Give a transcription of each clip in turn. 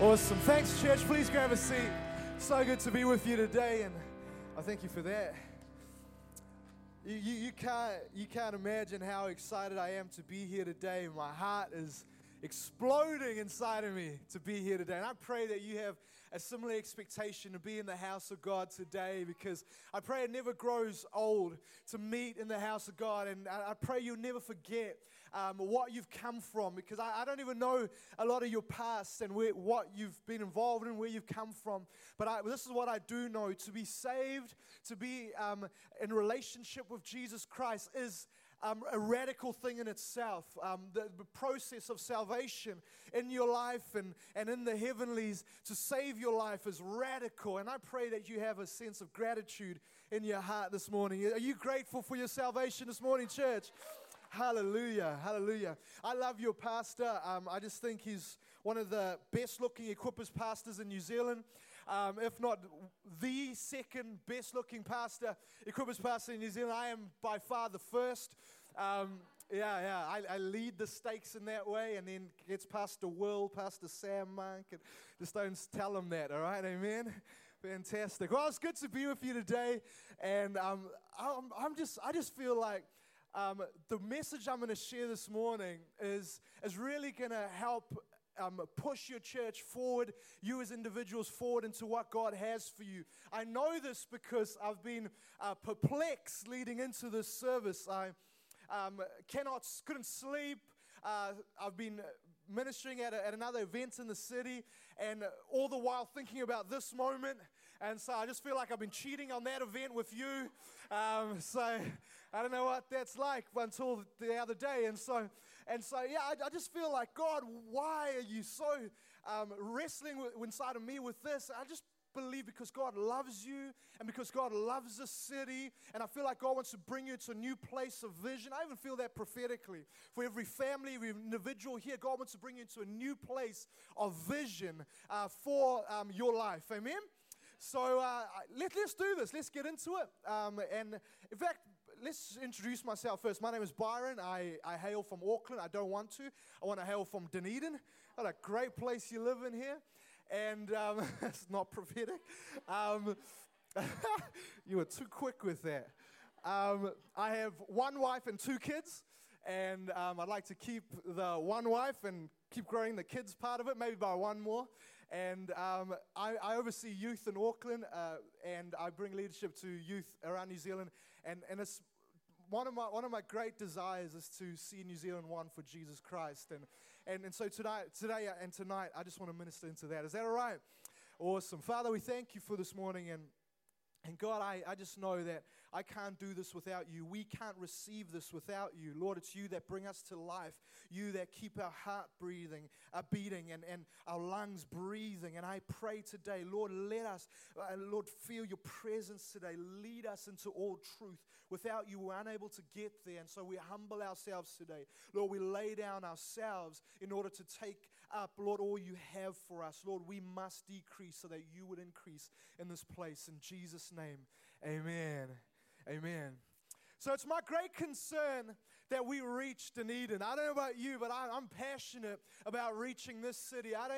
Awesome. Thanks, church. Please grab a seat. So good to be with you today, and I thank you for that. You can't imagine how excited I am to be here today. My heart is exploding inside of me to be here today, and I pray that you have a similar expectation to be in the house of God today, because I pray it never grows old to meet in the house of God, and I pray you'll never forget what you've come from, because I don't even know a lot of your past and what you've been involved in, where you've come from, but this is what I do know: to be saved, to be in relationship with Jesus Christ is a radical thing in itself. The process of salvation in your life and in the heavenlies to save your life is radical. And I pray that you have a sense of gratitude in your heart this morning. Are you grateful for your salvation this morning, church? Hallelujah, hallelujah. I love your pastor. I just think he's one of the best-looking Equippers pastors in New Zealand. If not the second best-looking pastor, Equippers pastor in New Zealand. I am by far the first. I lead the stakes in that way, and then it's Pastor Will, Pastor Sam, Mark, and just don't tell them that, all right? Amen? Fantastic. Well, it's good to be with you today, and I just feel like the message I'm going to share this morning is really going to help push your church forward, you as individuals forward into what God has for you. I know this because I've been perplexed leading into this service. I couldn't sleep. I've been ministering at another event in the city, and all the while thinking about this moment. And so I just feel like I've been cheating on that event with you. So I don't know what that's like until the other day. And so I just feel like, God, why are you so wrestling inside of me with this? I just believe because God loves you, and because God loves this city, and I feel like God wants to bring you to a new place of vision. I even feel that prophetically. For every family, every individual here, God wants to bring you to a new place of vision for your life. Amen? So let's do this. Let's get into it. And in fact, let's introduce myself first. My name is Byron. I hail from Auckland. I don't want to. I want to hail from Dunedin. What a great place you live in here. And it's not prophetic. You were too quick with that. I have one wife and two kids. And I'd like to keep the one wife and keep growing the kids part of it, maybe by one more. And I oversee youth in Auckland, and I bring leadership to youth around New Zealand. And it's one of my great desires is to see New Zealand one for Jesus Christ. And so tonight, I just want to minister into that. Is that all right? Awesome. Father, we thank you for this morning. And God, I just know that I can't do this without you. We can't receive this without you. Lord, it's you that bring us to life. You that keep our heart beating and our lungs breathing. And I pray today, Lord, let us, Lord, feel your presence today. Lead us into all truth. Without you, we're unable to get there. And so we humble ourselves today. Lord, we lay down ourselves in order to take up, Lord, all you have for us. Lord, we must decrease so that you would increase in this place. In Jesus' name, amen. Amen. So it's my great concern that we reach Dunedin. I don't know about you, but I'm passionate about reaching this city. I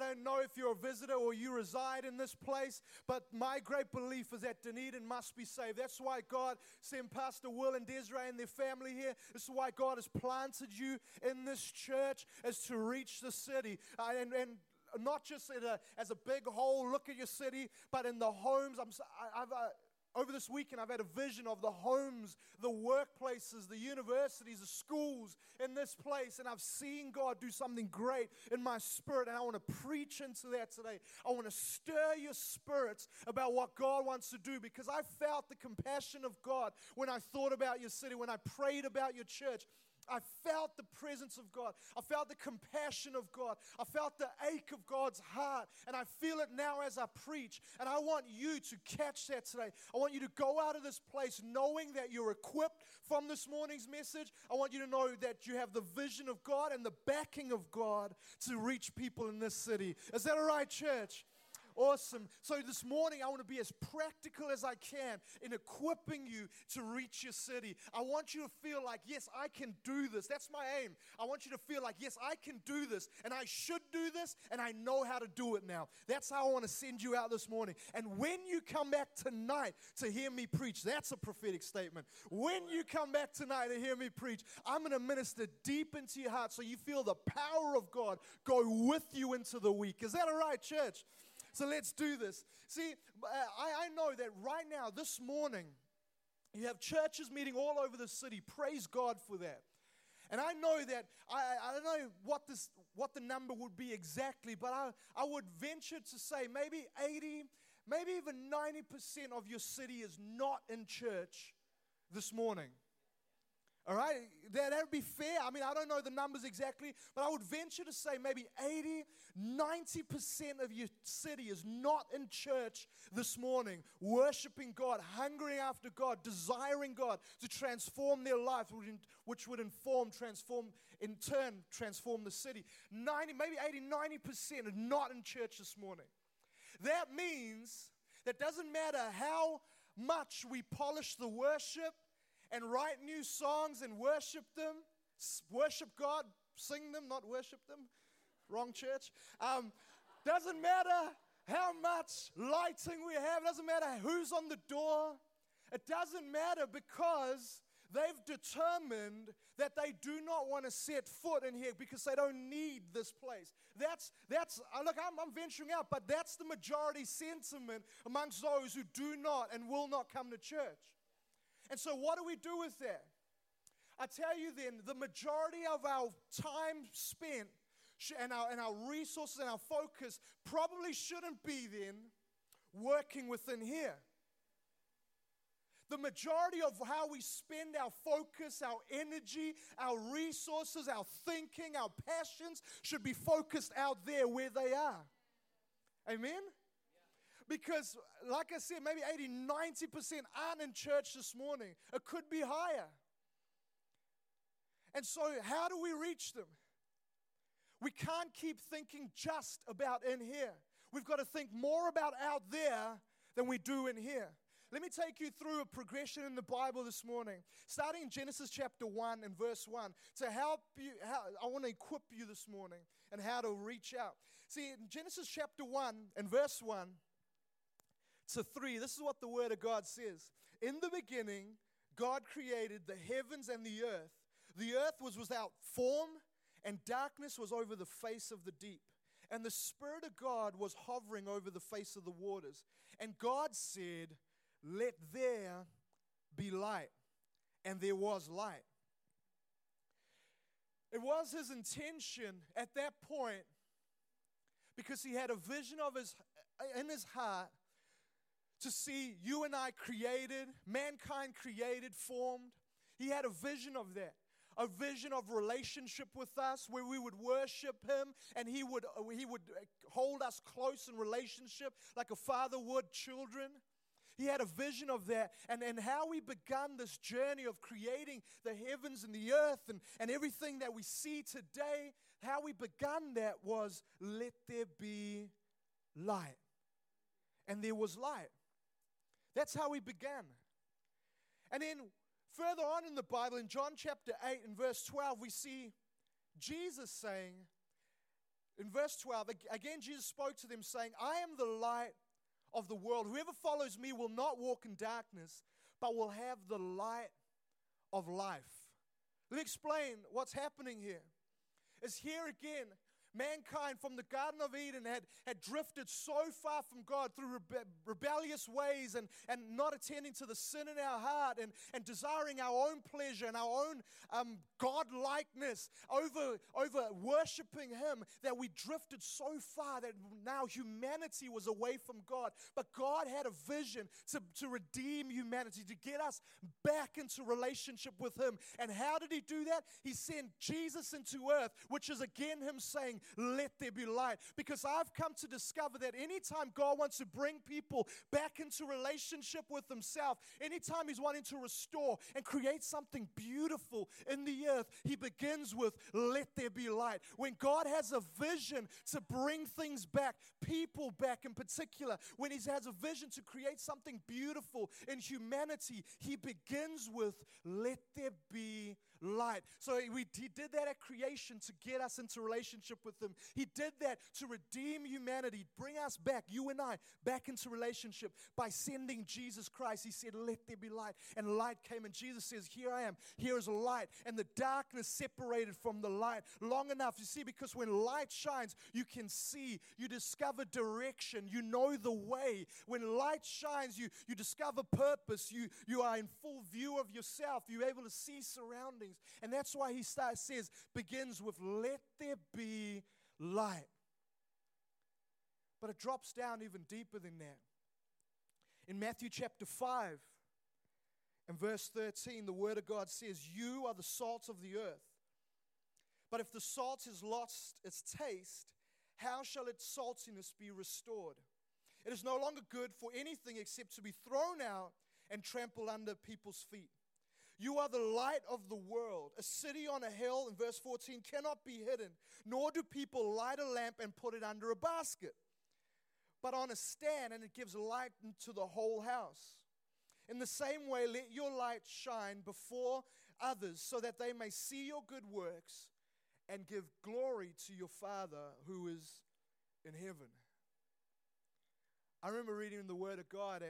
don't know if you're a visitor or you reside in this place, but my great belief is that Dunedin must be saved. That's why God sent Pastor Will and Desiree and their family here. This is why God has planted you in this church, is to reach the city. And not just as a big whole look at your city, but in the homes. Over this weekend, I've had a vision of the homes, the workplaces, the universities, the schools in this place, and I've seen God do something great in my spirit, and I want to preach into that today. I want to stir your spirits about what God wants to do, because I felt the compassion of God when I thought about your city, when I prayed about your church. I felt the presence of God. I felt the compassion of God. I felt the ache of God's heart. And I feel it now as I preach. And I want you to catch that today. I want you to go out of this place knowing that you're equipped from this morning's message. I want you to know that you have the vision of God and the backing of God to reach people in this city. Is that all right, church? Awesome. So this morning, I want to be as practical as I can in equipping you to reach your city. I want you to feel like, yes, I can do this. That's my aim. I want you to feel like, yes, I can do this, and I should do this, and I know how to do it now. That's how I want to send you out this morning. And when you come back tonight to hear me preach, that's a prophetic statement. When you come back tonight to hear me preach, I'm going to minister deep into your heart so you feel the power of God go with you into the week. Is that all right, church? So let's do this. See, I know that right now, this morning, you have churches meeting all over the city. Praise God for that. And I know that, I don't know what the number would be exactly, but I would venture to say maybe 80, maybe even 90% of your city is not in church this morning. All right, that would be fair. I mean, I don't know the numbers exactly, but I would venture to say maybe 80, 90% of your city is not in church this morning, worshiping God, hungering after God, desiring God to transform their life, which would transform the city. 90, maybe 80, 90% are not in church this morning. That means that doesn't matter how much we polish the worship, and write new songs and worship them, worship God, sing them, not worship them, wrong church. Doesn't matter how much lighting we have, doesn't matter who's on the door, it doesn't matter because they've determined that they do not want to set foot in here because they don't need this place. Look, I'm venturing out, but that's the majority sentiment amongst those who do not and will not come to church. And so what do we do with that? I tell you then, the majority of our time spent and our resources and our focus probably shouldn't be then working within here. The majority of how we spend our focus, our energy, our resources, our thinking, our passions should be focused out there where they are. Amen? Because, like I said, maybe 80, 90% aren't in church this morning. It could be higher. And so how do we reach them? We can't keep thinking just about in here. We've got to think more about out there than we do in here. Let me take you through a progression in the Bible this morning, starting in Genesis chapter 1 and verse 1, to help you, I want to equip you this morning and how to reach out. See, in Genesis chapter 1 and verse 1, to 3, this is what the Word of God says. In the beginning, God created the heavens and the earth. The earth was without form, and darkness was over the face of the deep. And the Spirit of God was hovering over the face of the waters. And God said, "Let there be light." And there was light. It was His intention at that point, because He had a vision of His in His heart, to see you and I created, mankind created, formed. He had a vision of that, a vision of relationship with us where we would worship Him and He would hold us close in relationship like a father would children. He had a vision of that and how we began this journey of creating the heavens and the earth and everything that we see today. How we began that was, let there be light. And there was light. That's how we began. And then further on in the Bible, in John chapter 8 and verse 12, we see Jesus saying, in verse 12, again Jesus spoke to them saying, "I am the light of the world. Whoever follows me will not walk in darkness, but will have the light of life." Let me explain what's happening here. It's here again. Mankind from the Garden of Eden had drifted so far from God through rebellious ways and not attending to the sin in our heart and desiring our own pleasure and our own God-likeness over worshiping Him, that we drifted so far that now humanity was away from God. But God had a vision to redeem humanity, to get us back into relationship with Him. And how did He do that? He sent Jesus into earth, which is again Him saying, "Let there be light." Because I've come to discover that anytime God wants to bring people back into relationship with Himself, anytime He's wanting to restore and create something beautiful in the earth, He begins with, "Let there be light." When God has a vision to bring things back, people back in particular, when he has a vision to create something beautiful in humanity, he begins with, let there be light. So he did that at creation to get us into relationship with him. He did that to redeem humanity, bring us back, you and I, back into relationship by sending Jesus Christ. He said, let there be light. And light came, and Jesus says, here I am, here is a light. And the darkness separated from the light long enough. You see, because when light shines, you can see, you discover direction, you know the way. When light shines, you discover purpose, you are in full view of yourself, you're able to see surroundings. And that's why he begins with, let there be light. But it drops down even deeper than that. In Matthew chapter 5 and verse 13, the Word of God says, you are the salt of the earth. But if the salt has lost its taste, how shall its saltiness be restored? It is no longer good for anything except to be thrown out and trampled under people's feet. You are the light of the world. A city on a hill, in verse 14, cannot be hidden, nor do people light a lamp and put it under a basket, but on a stand, and it gives light to the whole house. In the same way, let your light shine before others, so that they may see your good works and give glory to your Father who is in heaven. I remember reading the Word of God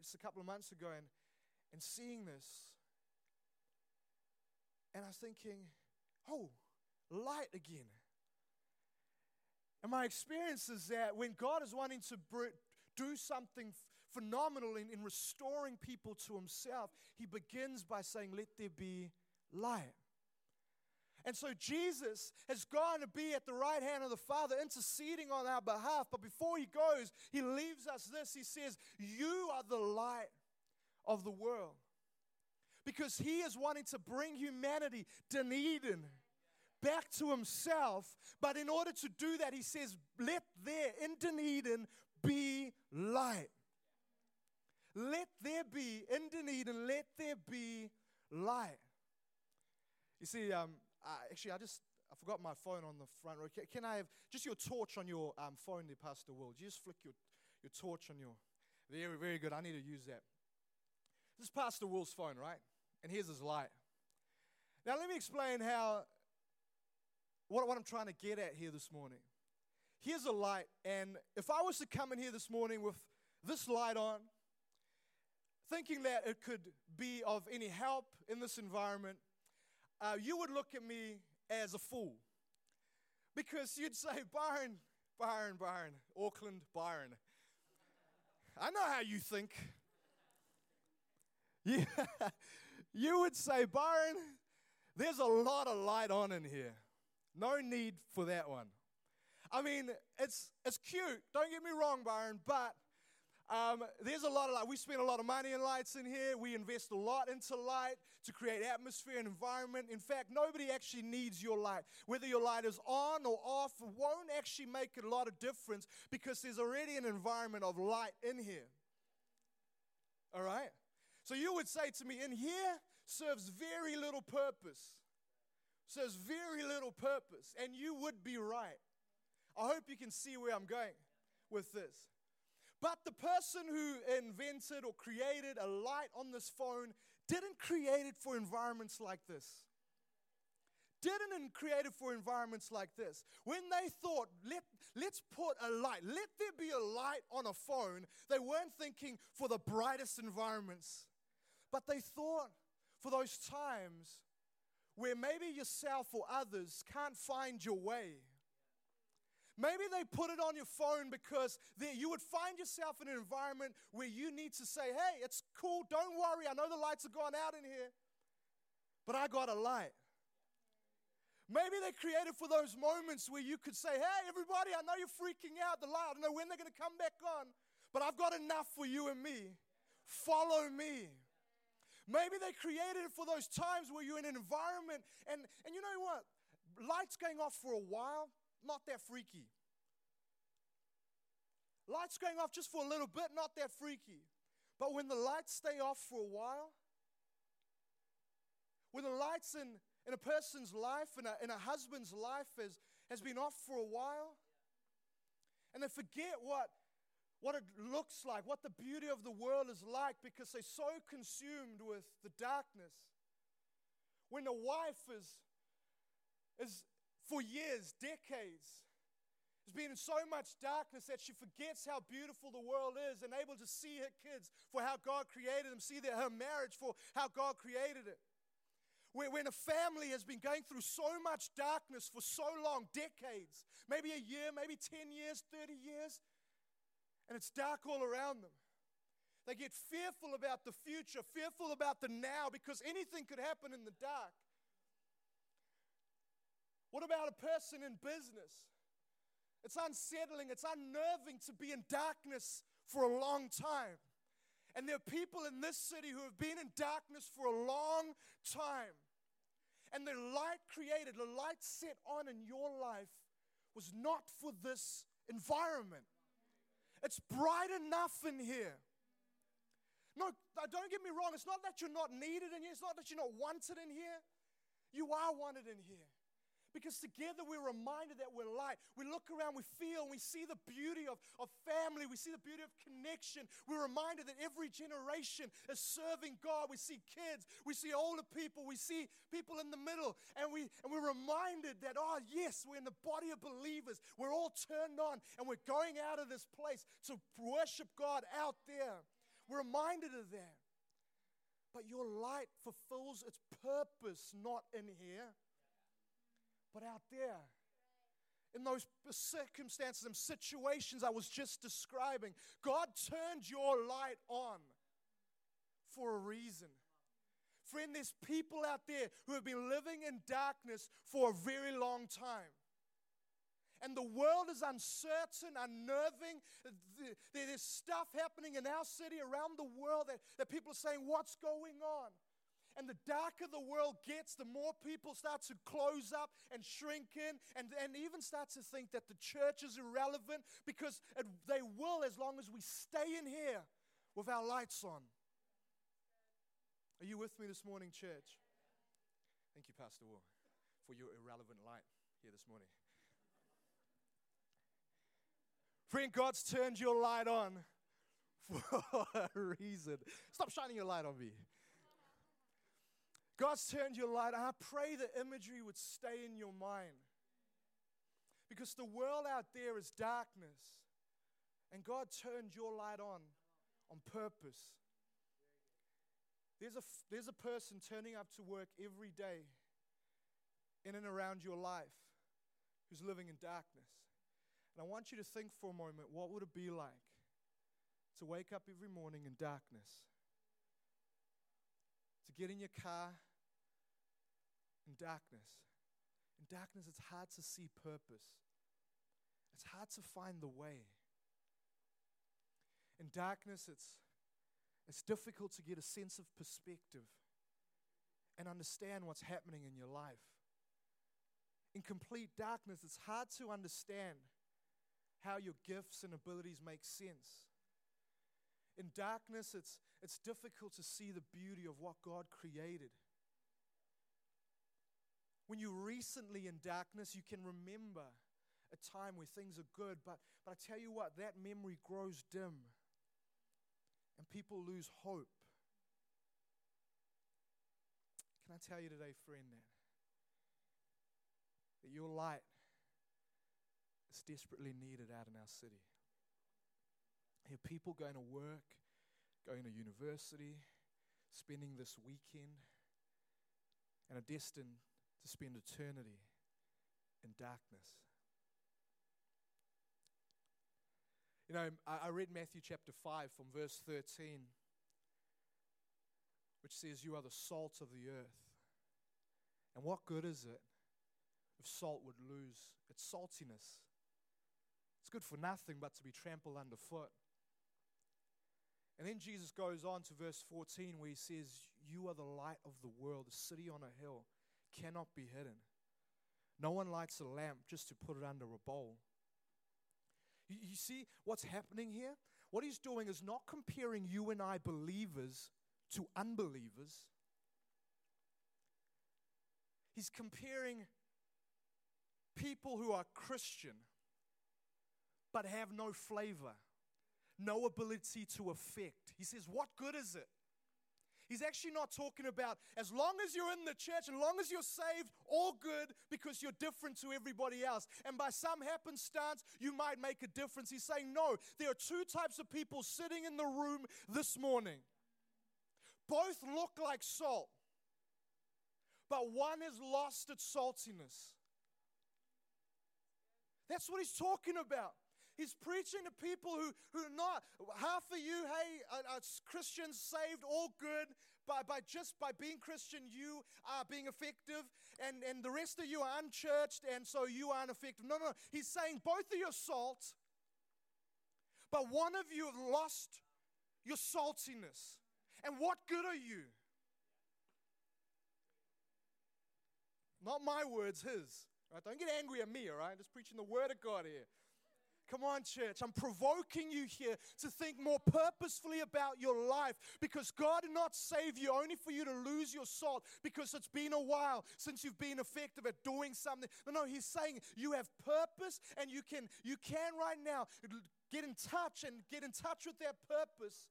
just a couple of months ago and seeing this. And I was thinking, oh, light again. And my experience is that when God is wanting to do something phenomenal in restoring people to himself, he begins by saying, let there be light. And so Jesus has gone to be at the right hand of the Father, interceding on our behalf. But before he goes, he leaves us this. He says, you are the light of the world. Because he is wanting to bring humanity to Eden, back to himself. But in order to do that, he says, let there in Dunedin be light. Let there be, in Dunedin, let there be light. You see, I forgot my phone on the front row. Can I have just your torch on your phone there, Pastor Will? You just flick your torch on your, very, very good. I need to use that. This is Pastor Will's phone, right? And here's his light. Now let me explain what I'm trying to get at here this morning. Here's a light, and if I was to come in here this morning with this light on, thinking that it could be of any help in this environment, you would look at me as a fool. Because you'd say, Byron, Auckland, Byron. I know how you think. Yeah, you would say, Byron, there's a lot of light on in here. No need for that one. I mean, it's cute. Don't get me wrong, Byron, but there's a lot of light. We spend a lot of money in lights in here. We invest a lot into light to create atmosphere and environment. In fact, nobody actually needs your light. Whether your light is on or off won't actually make a lot of difference because there's already an environment of light in here. All right? So you would say to me, in here serves very little purpose. Serves very little purpose. And you would be right. I hope you can see where I'm going with this. But the person who invented or created a light on this phone didn't create it for environments like this. Didn't create it for environments like this. When they thought, let's put a light, let there be a light on a phone, they weren't thinking for the brightest environments. But they thought for those times where maybe yourself or others can't find your way. Maybe they put it on your phone because you would find yourself in an environment where you need to say, hey, it's cool, don't worry, I know the lights have gone out in here, but I got a light. Maybe they created for those moments where you could say, hey, everybody, I know you're freaking out, the light, I don't know when they're going to come back on, but I've got enough for you and me. Follow me. Maybe they created it for those times where you're in an environment, and you know what? Lights going off for a while, not that freaky. Lights going off just for a little bit, not that freaky. But when the lights stay off for a while, when the lights in a person's life, in a husband's life has been off for a while, And they forget what it looks like, what the beauty of the world is like, because they're so consumed with the darkness. When the wife is for years, decades, has been in so much darkness that she forgets how beautiful the world is, and able to see her kids for how God created them, see her marriage for how God created it. When a family has been going through so much darkness for so long, decades, maybe a year, maybe 10 years, 30 years, and it's dark all around them. They get fearful about the future, fearful about the now, because anything could happen in the dark. What about a person in business? It's unsettling, it's unnerving to be in darkness for a long time. And there are people in this city who have been in darkness for a long time. And the light created, the light set on in your life was not for this environment. It's bright enough in here. No, don't get me wrong. It's not that you're not needed in here. It's not that you're not wanted in here. You are wanted in here. Because together we're reminded that we're light. We look around, we feel, we see the beauty of family. We see the beauty of connection. We're reminded that every generation is serving God. We see kids, we see older people, we see people in the middle. And we're reminded that, oh yes, we're in the body of believers. We're all turned on and we're going out of this place to worship God out there. We're reminded of that. But your light fulfills its purpose, not in here, but out there, in those circumstances and situations I was just describing. God turned your light on for a reason. Friend, there's people out there who have been living in darkness for a very long time. And the world is uncertain, unnerving. There's stuff happening in our city, around the world, that people are saying, what's going on? And the darker the world gets, the more people start to close up and shrink in and even start to think that the church is irrelevant, because they will, as long as we stay in here with our lights on. Are you with me this morning, church? Thank you, Pastor Will, for your irrelevant light here this morning. Friend, God's turned your light on for a reason. Stop shining your light on me. God's turned your light, and I pray the imagery would stay in your mind. Because the world out there is darkness, and God turned your light on purpose. There's a person turning up to work every day in and around your life who's living in darkness. And I want you to think for a moment, what would it be like to wake up every morning in darkness? To get in your car in darkness. In darkness, it's hard to see purpose. It's hard to find the way. In darkness, it's difficult to get a sense of perspective and understand what's happening in your life. In complete darkness, it's hard to understand how your gifts and abilities make sense. In darkness, it's difficult to see the beauty of what God created. When you're recently in darkness, you can remember a time where things are good, but I tell you what, that memory grows dim, and people lose hope. Can I tell you today, friend, that your light is desperately needed out in our city? Here, people going to work, going to university, spending this weekend, and are destined to spend eternity in darkness. You know, I read Matthew chapter 5 from verse 13, which says, "You are the salt of the earth." And what good is it if salt would lose its saltiness? It's good for nothing but to be trampled underfoot. And then Jesus goes on to verse 14, where he says, "You are the light of the world. The city on a hill cannot be hidden. No one lights a lamp just to put it under a bowl." You see what's happening here? What he's doing is not comparing you and I, believers, to unbelievers. He's comparing people who are Christian but have no flavor, no ability to affect. He says, what good is it? He's actually not talking about as long as you're in the church, as long as you're saved, all good because you're different to everybody else. And by some happenstance, you might make a difference. He's saying, no, there are two types of people sitting in the room this morning. Both look like salt, but one has lost its saltiness. That's what he's talking about. He's preaching to people who are not, half of you, hey, are Christians saved, all good, by being Christian, you are being effective, and the rest of you are unchurched, and so you aren't effective. No, he's saying both of you are salt, but one of you have lost your saltiness. And what good are you? Not my words, his. Right? Don't get angry at me, all right? I'm just preaching the word of God here. Come on, church. I'm provoking you here to think more purposefully about your life because God did not save you only for you to lose your salt because it's been a while since you've been effective at doing something. No, he's saying you have purpose and you can right now get in touch with that purpose.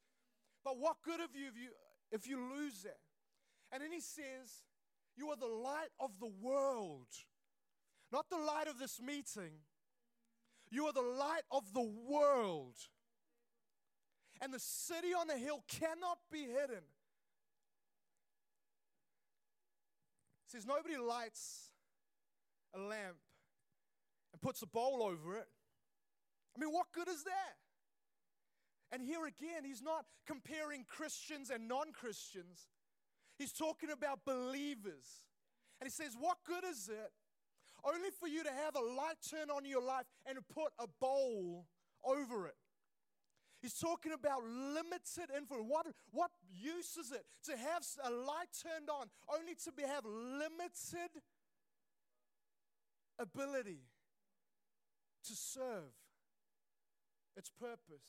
But what good of you if you lose that? And then he says, you are the light of the world. Not the light of this meeting. You are the light of the world. And the city on the hill cannot be hidden. It says nobody lights a lamp and puts a bowl over it. I mean, what good is that? And here again, he's not comparing Christians and non-Christians. He's talking about believers. And he says, what good is it only for you to have a light turn on your life and to put a bowl over it? He's talking about limited influence. What use is it to have a light turned on only to have limited ability to serve its purpose?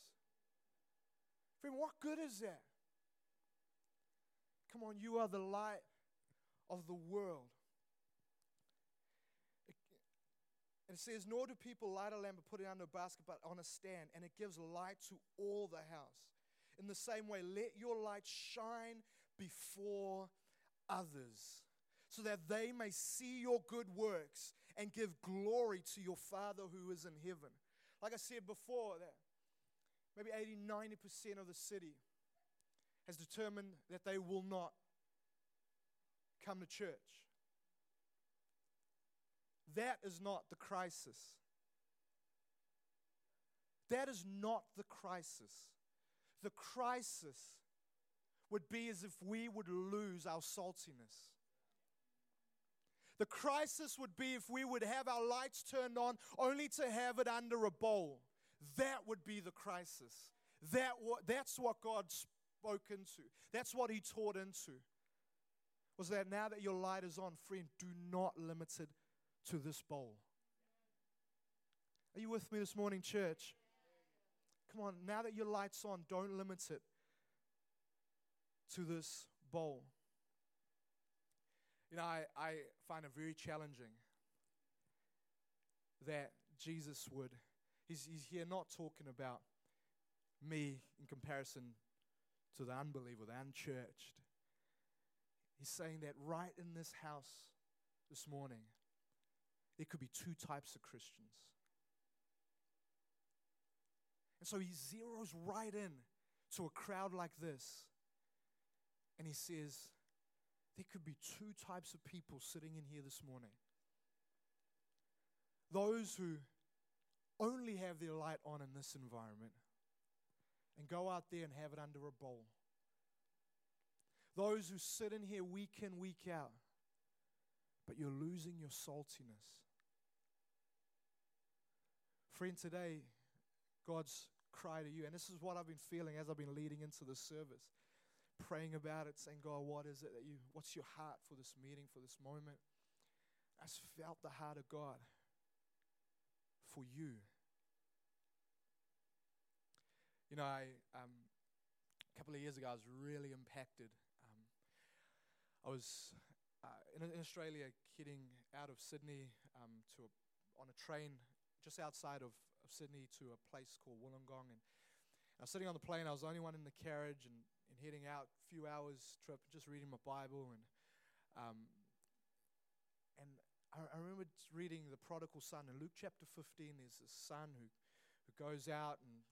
Friend, what good is that? Come on, you are the light of the world. And it says, nor do people light a lamp and put it under a basket, but on a stand, and it gives light to all the house. In the same way, let your light shine before others, so that they may see your good works and give glory to your Father who is in heaven. Like I said before, that maybe 80, 90% of the city has determined that they will not come to church. That is not the crisis. That is not the crisis. The crisis would be as if we would lose our saltiness. The crisis would be if we would have our lights turned on only to have it under a bowl. That would be the crisis. That's what God spoke into. That's what he taught into. Was that now that your light is on, friend, do not limit it to this bowl. Are you with me this morning, church? Come on, now that your light's on, don't limit it to this bowl. You know, I find it very challenging that Jesus would, he's here not talking about me in comparison to the unbeliever, the unchurched. He's saying that right in this house this morning, there could be two types of Christians. And so he zeroes right in to a crowd like this. And he says, there could be two types of people sitting in here this morning. Those who only have their light on in this environment and go out there and have it under a bowl. Those who sit in here week in, week out, but you're losing your saltiness. Friend, today, God's cry to you, and this is what I've been feeling as I've been leading into this service, praying about it, saying, God, what is it that you, what's your heart for this meeting, for this moment? I just felt the heart of God for you. You know, I a couple of years ago, I was really impacted. In Australia, getting out of Sydney on a train just outside of Sydney to a place called Wollongong, and I was sitting on the plane. I was the only one in the carriage, and heading out, a few hours trip, just reading my Bible, and I remember reading the prodigal son in Luke chapter 15. There's this son who goes out and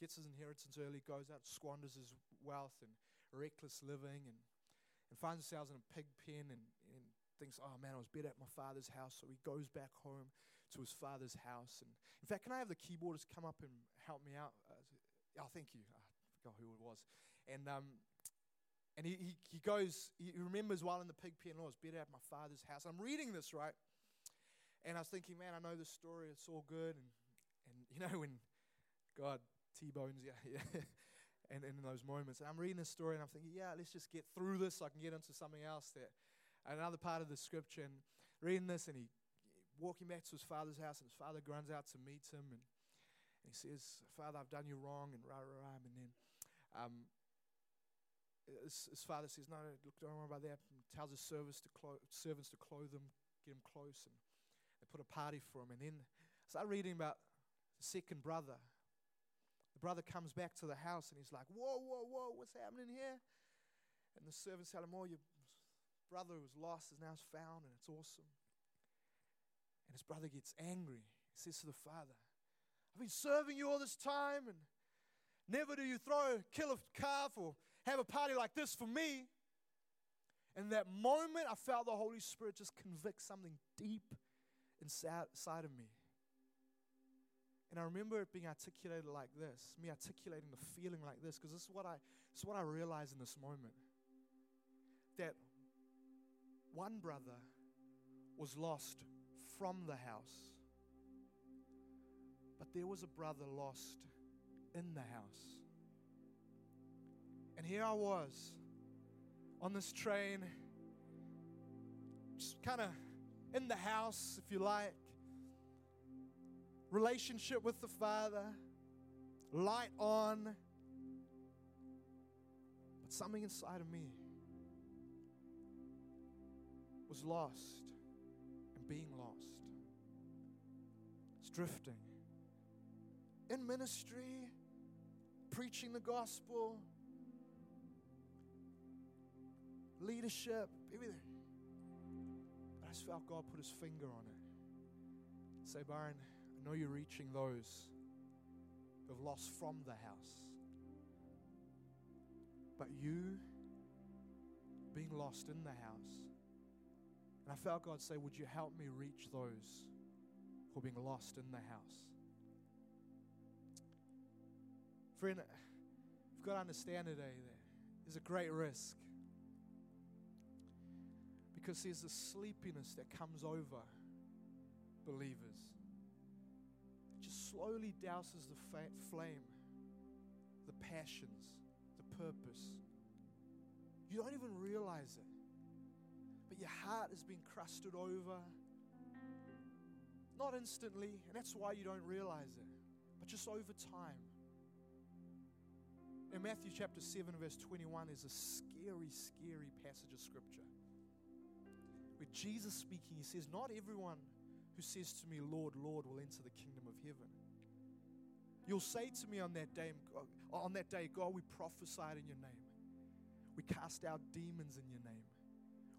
gets his inheritance early, goes out, squanders his wealth and reckless living, and finds himself in a pig pen, and thinks, oh man, I was better at my father's house. So he goes back home to his father's house. And in fact, can I have the keyboardist come up and help me out? Oh, thank you. I forgot who it was. And he goes, he remembers while in the pig pen, oh, I was better at my father's house. I'm reading this, right? And I was thinking, man, I know this story. It's all good. And you know, when God T-bones you, yeah, and in those moments. And I'm reading this story and I'm thinking, yeah, let's just get through this so I can get into something else there. Another part of the scripture, and reading this, and he walking back to his father's house, and his father runs out to meet him, and he says, Father, I've done you wrong, and rah. And then his father says, no, look, don't worry about that, and tells his servants to clothe him, get him close, and they put a party for him. And then I start reading about the second brother. The brother comes back to the house, and he's like, whoa, what's happening here? And the servants tell him, oh, you're brother who was lost is now found, and it's awesome. And his brother gets angry. He says to the father, I've been serving you all this time, and never do you kill a calf or have a party like this for me. And that moment, I felt the Holy Spirit just convict something deep inside of me. And I remember it being articulated like this, me articulating the feeling like this, because this is what I realized in this moment, that one brother was lost from the house, but there was a brother lost in the house. And here I was on this train, just kind of in the house, if you like, relationship with the Father, light on, but something inside of me was lost and being lost. It's drifting. In ministry, preaching the gospel, leadership, everything. But I just felt God put his finger on it. Say, Byron, I know you're reaching those who have lost from the house. But you being lost in the house. And I felt God say, would you help me reach those who are being lost in the house? Friend, you've got to understand today that there's a great risk, because there's a sleepiness that comes over believers. It just slowly douses the flame, the passions, the purpose. You don't even realize it. But your heart has been crusted over, not instantly, and that's why you don't realize it, but just over time. In Matthew chapter 7, verse 21 is a scary, scary passage of scripture where Jesus speaking, he says, not everyone who says to me, Lord, Lord, will enter the kingdom of heaven. You'll say to me on that day, God, we prophesied in your name. We cast out demons in your name.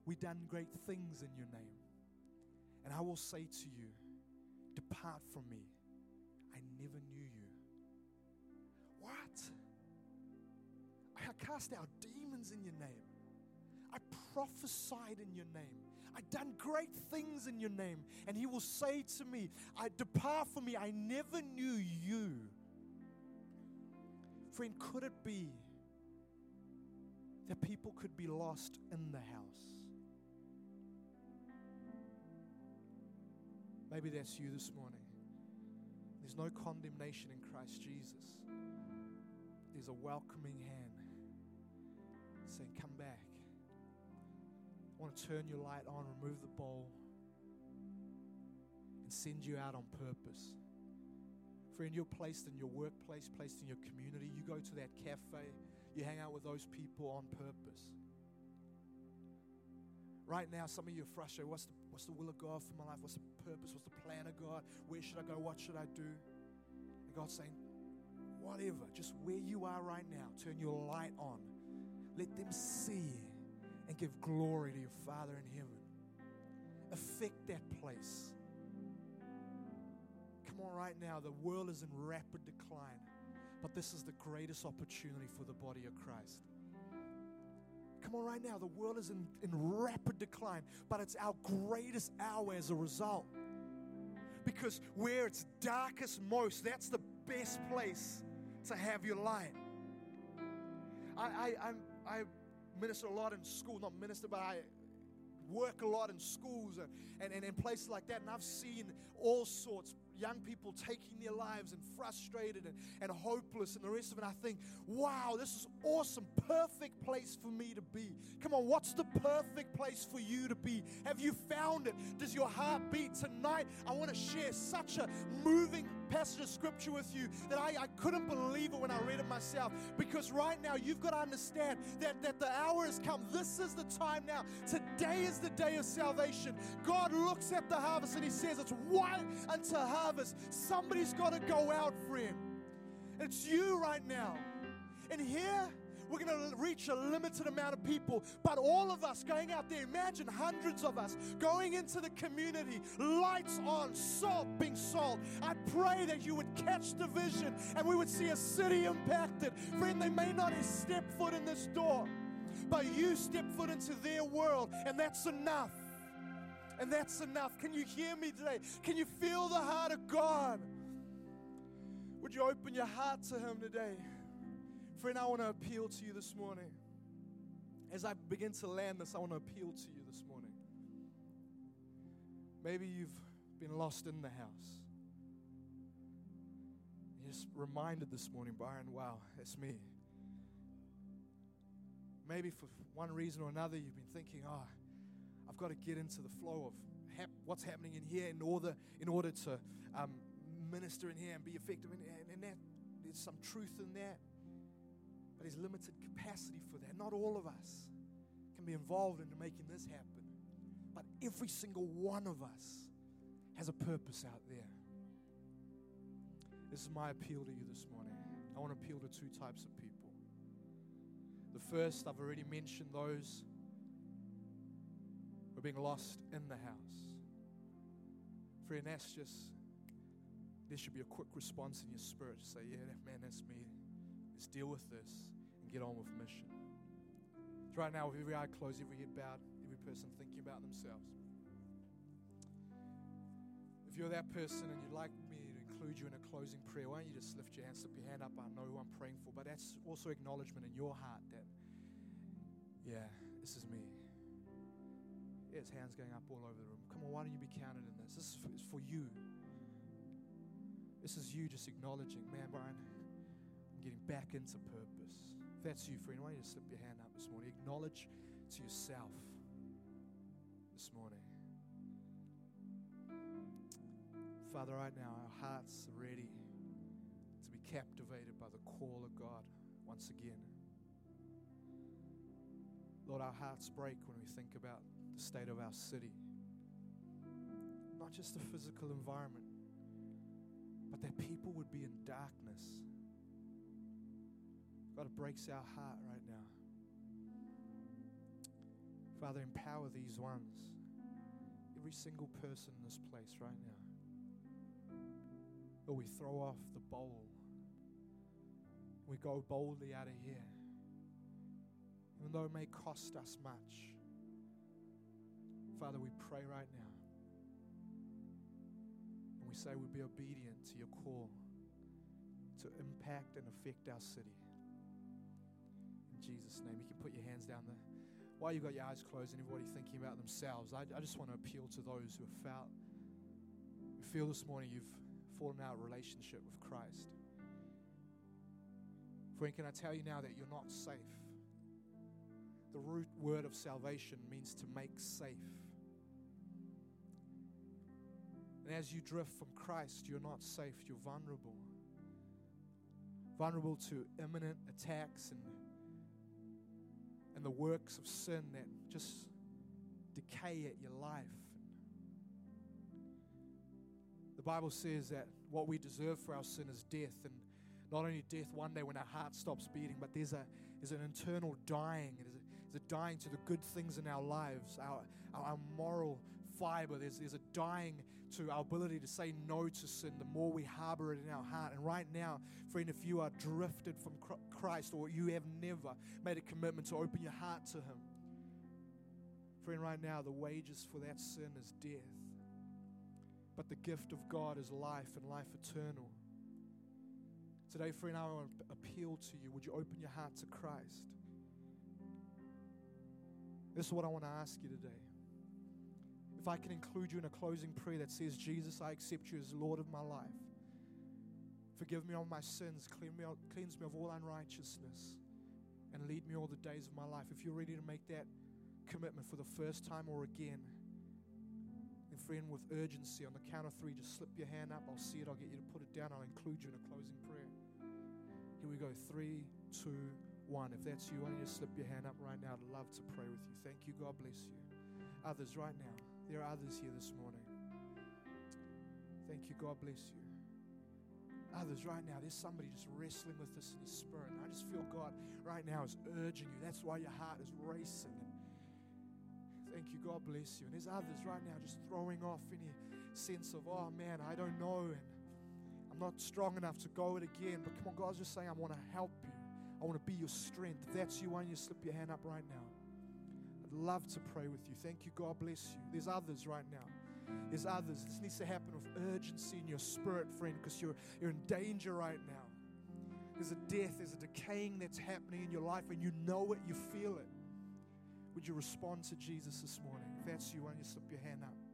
We've done great things in your name. And I will say to you, depart from me. I never knew you. What? I cast out demons in your name. I prophesied in your name. I've done great things in your name. And he will say to me, depart from me. I never knew you. Friend, could it be that people could be lost in the house? Maybe that's you this morning. There's no condemnation in Christ Jesus. There's a welcoming hand saying, come back. I want to turn your light on, remove the bowl, and send you out on purpose. Friend, you're placed in your workplace, placed in your community. You go to that cafe, you hang out with those people on purpose. Right now, some of you are frustrated. What's the will of God for my life? What's the purpose? What's the plan of God? Where should I go? What should I do? And God's saying, whatever, just where you are right now, turn your light on. Let them see and give glory to your Father in heaven. Affect that place. Come on, right now, the world is in rapid decline, but this is the greatest opportunity for the body of Christ. Come on, right now, the world is in rapid decline, but it's our greatest hour as a result. Because where it's darkest most, that's the best place to have your light. I minister a lot in school, not minister, but I work a lot in schools and places like that, and I've seen all sorts young people taking their lives and frustrated and hopeless and the rest of it. I think, wow, this is awesome, perfect place for me to be. Come on, what's the perfect place for you to be? Have you found it? Does your heart beat? Tonight, I want to share such a moving passage of scripture with you that I couldn't believe it when I read it myself, because right now you've got to understand that the hour has come. This is the time now. Today is the day of salvation. God looks at the harvest and He says, it's white unto harvest. Somebody's got to go out, friend. It's you right now. And here, we're going to reach a limited amount of people, but all of us going out there, imagine hundreds of us going into the community, lights on, salt being salt. I pray that you would catch the vision and we would see a city impacted. Friend, they may not have stepped foot in this door, but you step foot into their world, and that's enough. And that's enough. Can you hear me today? Can you feel the heart of God? Would you open your heart to Him today? Friend, I want to appeal to you this morning. As I begin to land this, I want to appeal to you this morning. Maybe you've been lost in the house. You're just reminded this morning, Byron, wow, that's me. Maybe for one reason or another, you've been thinking, oh, I've got to get into the flow of what's happening in here in order to minister in here and be effective. And that, there's some truth in that. But there's limited capacity for that. Not all of us can be involved in making this happen. But every single one of us has a purpose out there. This is my appeal to you this morning. I want to appeal to two types of people. The first, I've already mentioned those being lost in the house. Friend, that's just, there should be a quick response in your spirit to say, yeah, man, that's me. Let's deal with this and get on with mission. So right now, with every eye closed, every head bowed, every person thinking about themselves. If you're that person and you'd like me to include you in a closing prayer, why don't you just lift your hand, slip your hand up, I know who I'm praying for, but that's also acknowledgement in your heart that, yeah, this is me. There's hands going up all over the room. Come on, why don't you be counted in this? This is for you. This is you just acknowledging, man, Brian, I'm getting back into purpose. If that's you, friend, why don't you slip your hand up this morning? Acknowledge to yourself this morning. Father, right now, our hearts are ready to be captivated by the call of God once again. Lord, our hearts break when we think about the state of our city, not just the physical environment, but that people would be in darkness. God, it breaks our heart right now. Father, empower these ones, every single person in this place right now. Lord, we throw off the bowl. We go boldly out of here, even though it may cost us much. Father, we pray right now, and we say we'll be obedient to your call to impact and affect our city. In Jesus' name, you can put your hands down there. While you've got your eyes closed and everybody thinking about themselves, I just want to appeal to those who have feel this morning you've fallen out of relationship with Christ. Friend, can I tell you now that you're not safe? The root word of salvation means to make safe. And as you drift from Christ, you're not safe, you're vulnerable. Vulnerable to imminent attacks and the works of sin that just decay at your life. The Bible says that what we deserve for our sin is death, and not only death one day when our heart stops beating, but there's an internal dying. There's a dying to the good things in our lives, our moral fiber. There's a dying to our ability to say no to sin the more we harbor it in our heart. And right now, friend, if you are drifted from Christ or you have never made a commitment to open your heart to Him, friend, right now the wages for that sin is death. But the gift of God is life and life eternal. Today, friend, I want to appeal to you. Would you open your heart to Christ? This is what I want to ask you today. If I can include you in a closing prayer that says, Jesus, I accept you as Lord of my life. Forgive me all my sins. Cleanse me of all unrighteousness. And lead me all the days of my life. If you're ready to make that commitment for the first time or again, and friend, with urgency, on the count of three, just slip your hand up. I'll see it. I'll get you to put it down. I'll include you in a closing prayer. Here we go. 3, 2, 1. If that's you, why don't you slip your hand up right now? I'd love to pray with you. Thank you. God bless you. Others right now. There are others here this morning. Thank you. God bless you. Others right now, there's somebody just wrestling with this in the spirit. And I just feel God right now is urging you. That's why your heart is racing. Thank you. God bless you. And there's others right now just throwing off any sense of, oh man, I don't know, and I'm not strong enough to go it again. But come on, God's just saying, I want to help you. I want to be your strength. If that's you, why don't you slip your hand up right now? I'd love to pray with you. Thank you. God bless you. There's others right now. There's others. This needs to happen with urgency in your spirit, friend, because you're in danger right now. There's a death, there's a decaying that's happening in your life, and you know it, you feel it. Would you respond to Jesus this morning? If that's you, why don't you slip your hand up?